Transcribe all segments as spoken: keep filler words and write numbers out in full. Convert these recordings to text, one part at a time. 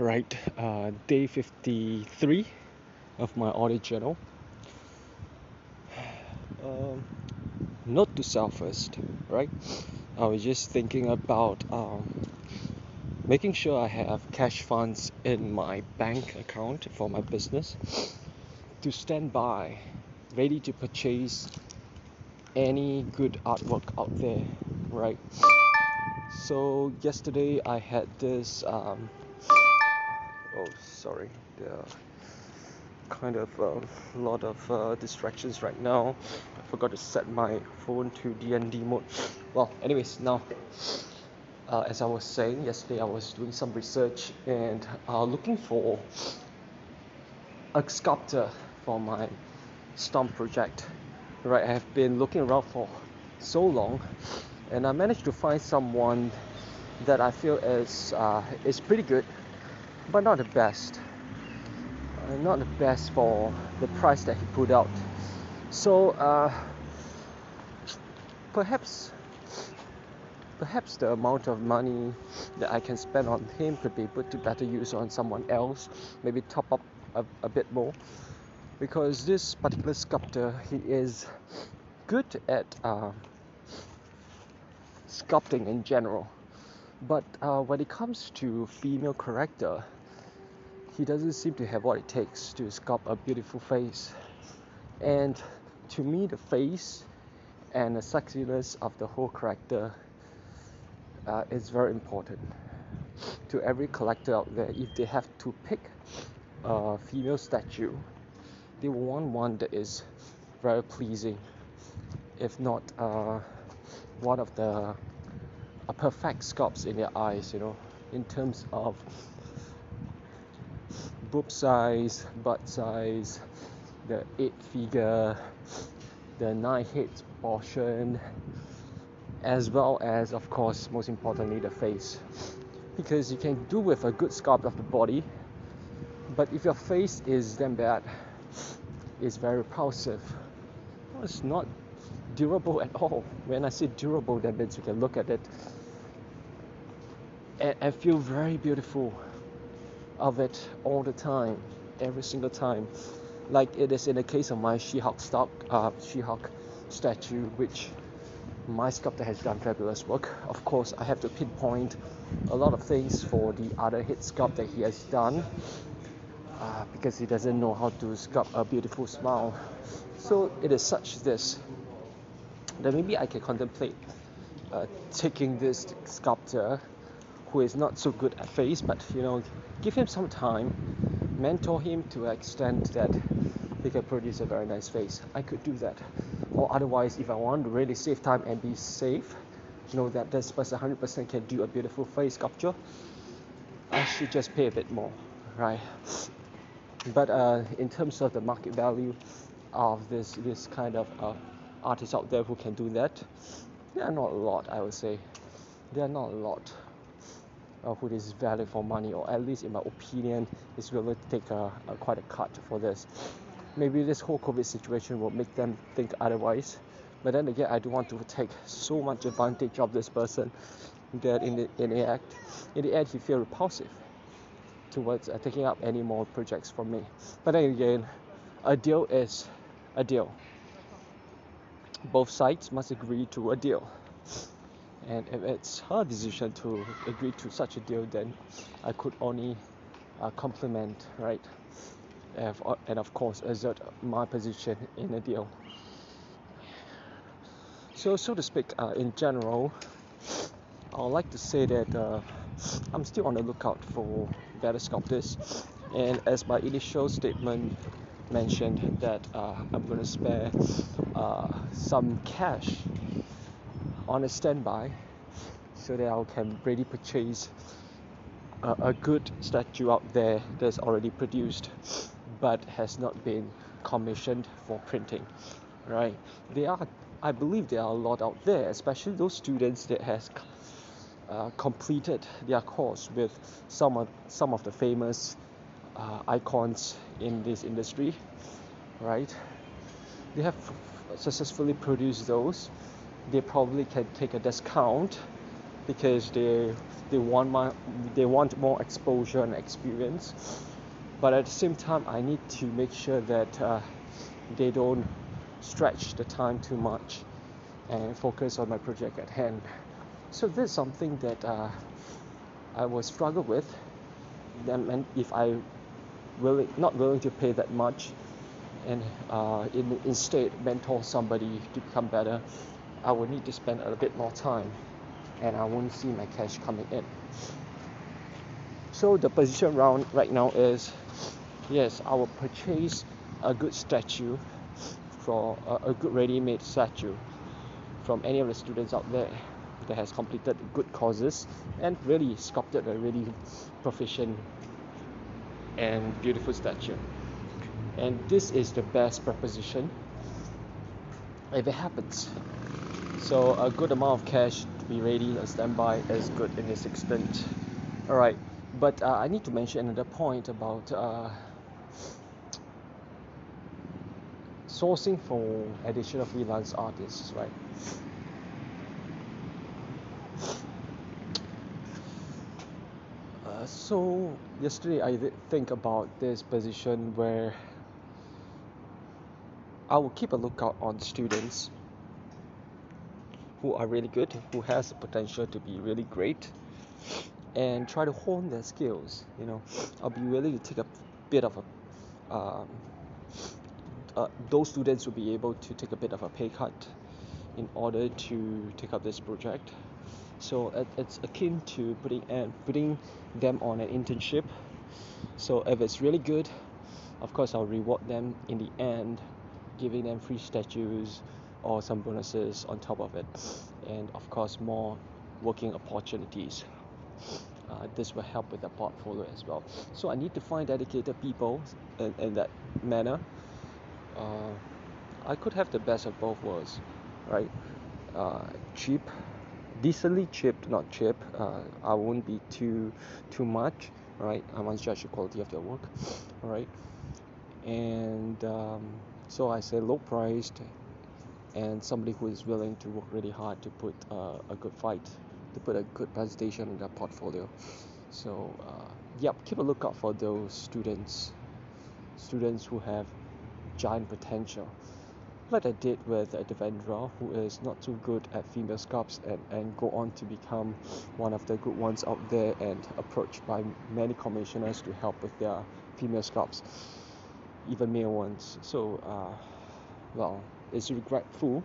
Right, uh, day fifty-three of my audit journal. Um, note to self first, right? I was just thinking about um, making sure I have cash funds in my bank account for my business to stand by, ready to purchase any good artwork out there, right? So yesterday I had this... Um, Oh, sorry, there are kind of a um, lot of uh, distractions right now. I forgot to set my phone to D N D mode. Well, anyways, now, uh, as I was saying, yesterday I was doing some research and uh, looking for a sculptor for my Storm project. Right, I have been looking around for so long, and I managed to find someone that I feel is uh, is pretty good, but not the best uh, not the best for the price that he put out. So uh, perhaps perhaps the amount of money that I can spend on him could be put to better use on someone else, maybe top up a, a bit more, because this particular sculptor, he is good at uh, sculpting in general, but uh, when it comes to female character, he doesn't seem to have what it takes to sculpt a beautiful face. And to me, the face and the sexiness of the whole character uh, is very important to every collector out there. If they have to pick a female statue, they will want one that is very pleasing, if not uh, one of the a perfect sculpts in their eyes, you know, in terms of boob size, butt size, the eight figure, the nine heads portion, as well as, of course, most importantly, the face. Because you can do with a good sculpt of the body, but if your face is damn bad, it's very repulsive. Well, it's not durable at all. When I say durable, that means you can look at it and, and feel very beautiful of it all the time, every single time, like it is in the case of my She-Hulk stock, uh, She-Hulk statue, which my sculptor has done fabulous work. Of course, I have to pinpoint a lot of things for the other head sculpt that he has done, uh, because he doesn't know how to sculpt a beautiful smile. So it is such this. Then maybe I can contemplate uh, taking this sculptor who is not so good at face, but you know, give him some time, mentor him to an extent that he can produce a very nice face. I could do that. Or otherwise, if I want to really save time and be safe, you know that this person one hundred percent can do a beautiful face sculpture, I should just pay a bit more, right? But uh, in terms of the market value of this this kind of uh, artists out there who can do that, there are not a lot. I would say there are not a lot uh, who is value for money, or at least in my opinion, is willing to take a, a quite a cut for this. Maybe this whole COVID situation will make them think otherwise, but then again, I don't want to take so much advantage of this person that in the in the act in the end he feel repulsive towards uh, taking up any more projects from me. But then again, a deal is a deal. Both sides must agree to a deal, and if it's her decision to agree to such a deal, then I could only uh, compliment, right, and, and of course assert my position in a deal. So, so to speak, uh, in general, I would like to say that uh, I'm still on the lookout for better sculptors, and as my initial statement mentioned, that uh, I'm going to spare uh, some cash on a standby so that I can really purchase a, a good statue out there that's already produced but has not been commissioned for printing, right? There are, I believe there are a lot out there, especially those students that has uh, completed their course with some of, some of the famous Uh, icons in this industry, right? They have f- successfully produced those. They probably can take a discount because they they want my they want more exposure and experience. But at the same time, I need to make sure that uh, they don't stretch the time too much and focus on my project at hand. So this is something that uh, I will struggle with. And if I really not willing to pay that much, and uh, in, instead mentor somebody to become better, I will need to spend a bit more time, and I won't see my cash coming in. So the position round right now is, yes, I will purchase a good statue, for a, a good ready-made statue from any of the students out there that has completed good courses and really sculpted a really proficient and beautiful statue. And this is the best proposition if it happens. So a good amount of cash to be ready and standby is good in this extent. Alright, but uh, I need to mention another point about uh, sourcing for additional freelance artists, right? Uh, so yesterday I did think about this position where I will keep a lookout on students who are really good, who has the potential to be really great, and try to hone their skills. You know, I'll be willing to take a bit of a. Um, uh, those students will be able to take a bit of a pay cut in order to take up this project. So it, it's akin to putting and putting them on an internship. So if it's really good, of course I'll reward them in the end, giving them free statues or some bonuses on top of it, and of course more working opportunities. Uh, this will help with the portfolio as well. So I need to find dedicated people in, in that manner. Uh, I could have the best of both worlds, right? Uh, cheap, decently cheap, not cheap. Uh, I won't be too too much, right? I must judge the quality of their work, right? And um, so I say low priced, and somebody who is willing to work really hard to put uh, a good fight, to put a good presentation in their portfolio. So, uh, yep, keep a lookout for those students, students who have giant potential, like I did with uh, Devendra, who is not too good at female sculpts, and, and go on to become one of the good ones out there and approached by many commissioners to help with their female sculpts, even male ones. So, uh, well, it's regretful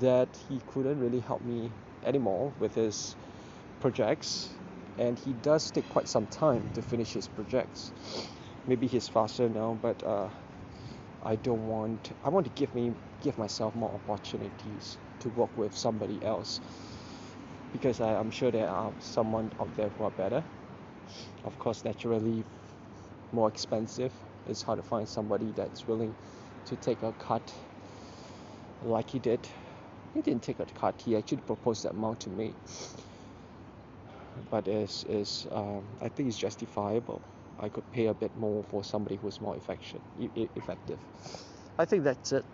that he couldn't really help me anymore with his projects, and he does take quite some time to finish his projects. Maybe he's faster now, but uh, I don't want I want to give me give myself more opportunities to work with somebody else, because I, I'm sure there are someone out there who are better. Of course, naturally more expensive. It's hard to find somebody that's willing to take a cut like he did. He didn't take a cut. He actually proposed that amount to me. But it's, it's, um, I think it's justifiable. I could pay a bit more for somebody who's more effective. I think that's it.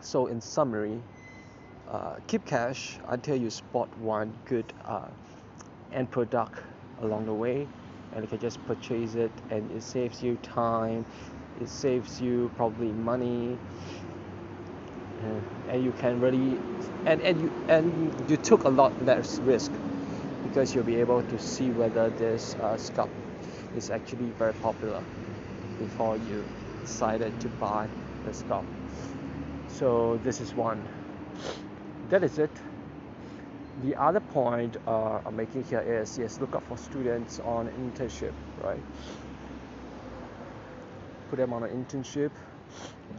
So in summary, uh, keep cash until you spot one good uh, end product along the way. And you can just purchase it, and it saves you time, it saves you probably money, uh, and you can really and, and you and you took a lot less risk, because you'll be able to see whether this uh, sculpt is actually very popular before you decided to buy the sculpt. So this is one. That is it. The other point uh, I'm making here is, yes, look out for students on internship, right? Put them on an internship.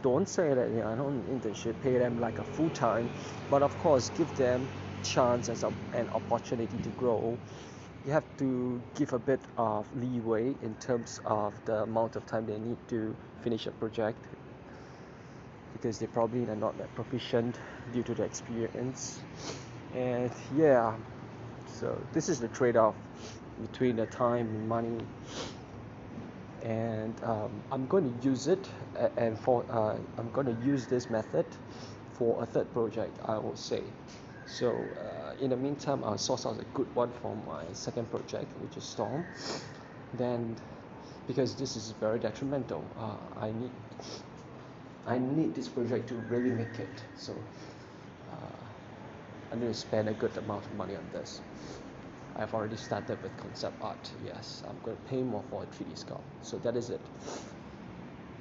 Don't say that, yeah, I don't internship, pay them like a full-time, but of course, give them chance as a, an opportunity to grow. You have to give a bit of leeway in terms of the amount of time they need to finish a project, because they probably are not that proficient due to the experience. And yeah, so this is the trade-off between the time and money, and um, I'm going to use it, and for uh, I'm going to use this method for a third project, I would say. So uh, in the meantime, I sourced out a good one for my second project, which is Storm. Then, because this is very detrimental, uh, I need I need this project to really make it. So uh, I need to spend a good amount of money on this. I've already started with concept art. Yes, I'm going to pay more for a three D sculpt. So that is it.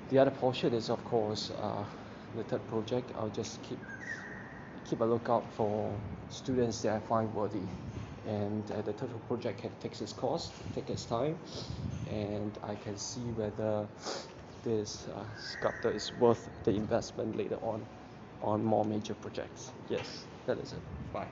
The other portion is, of course, uh, the third project. I'll just keep keep a lookout for students that I find worthy, and uh, the third project can take its course, take its time, and I can see whether this uh, sculptor is worth the investment later on on more major projects. Yes, that is it. Bye.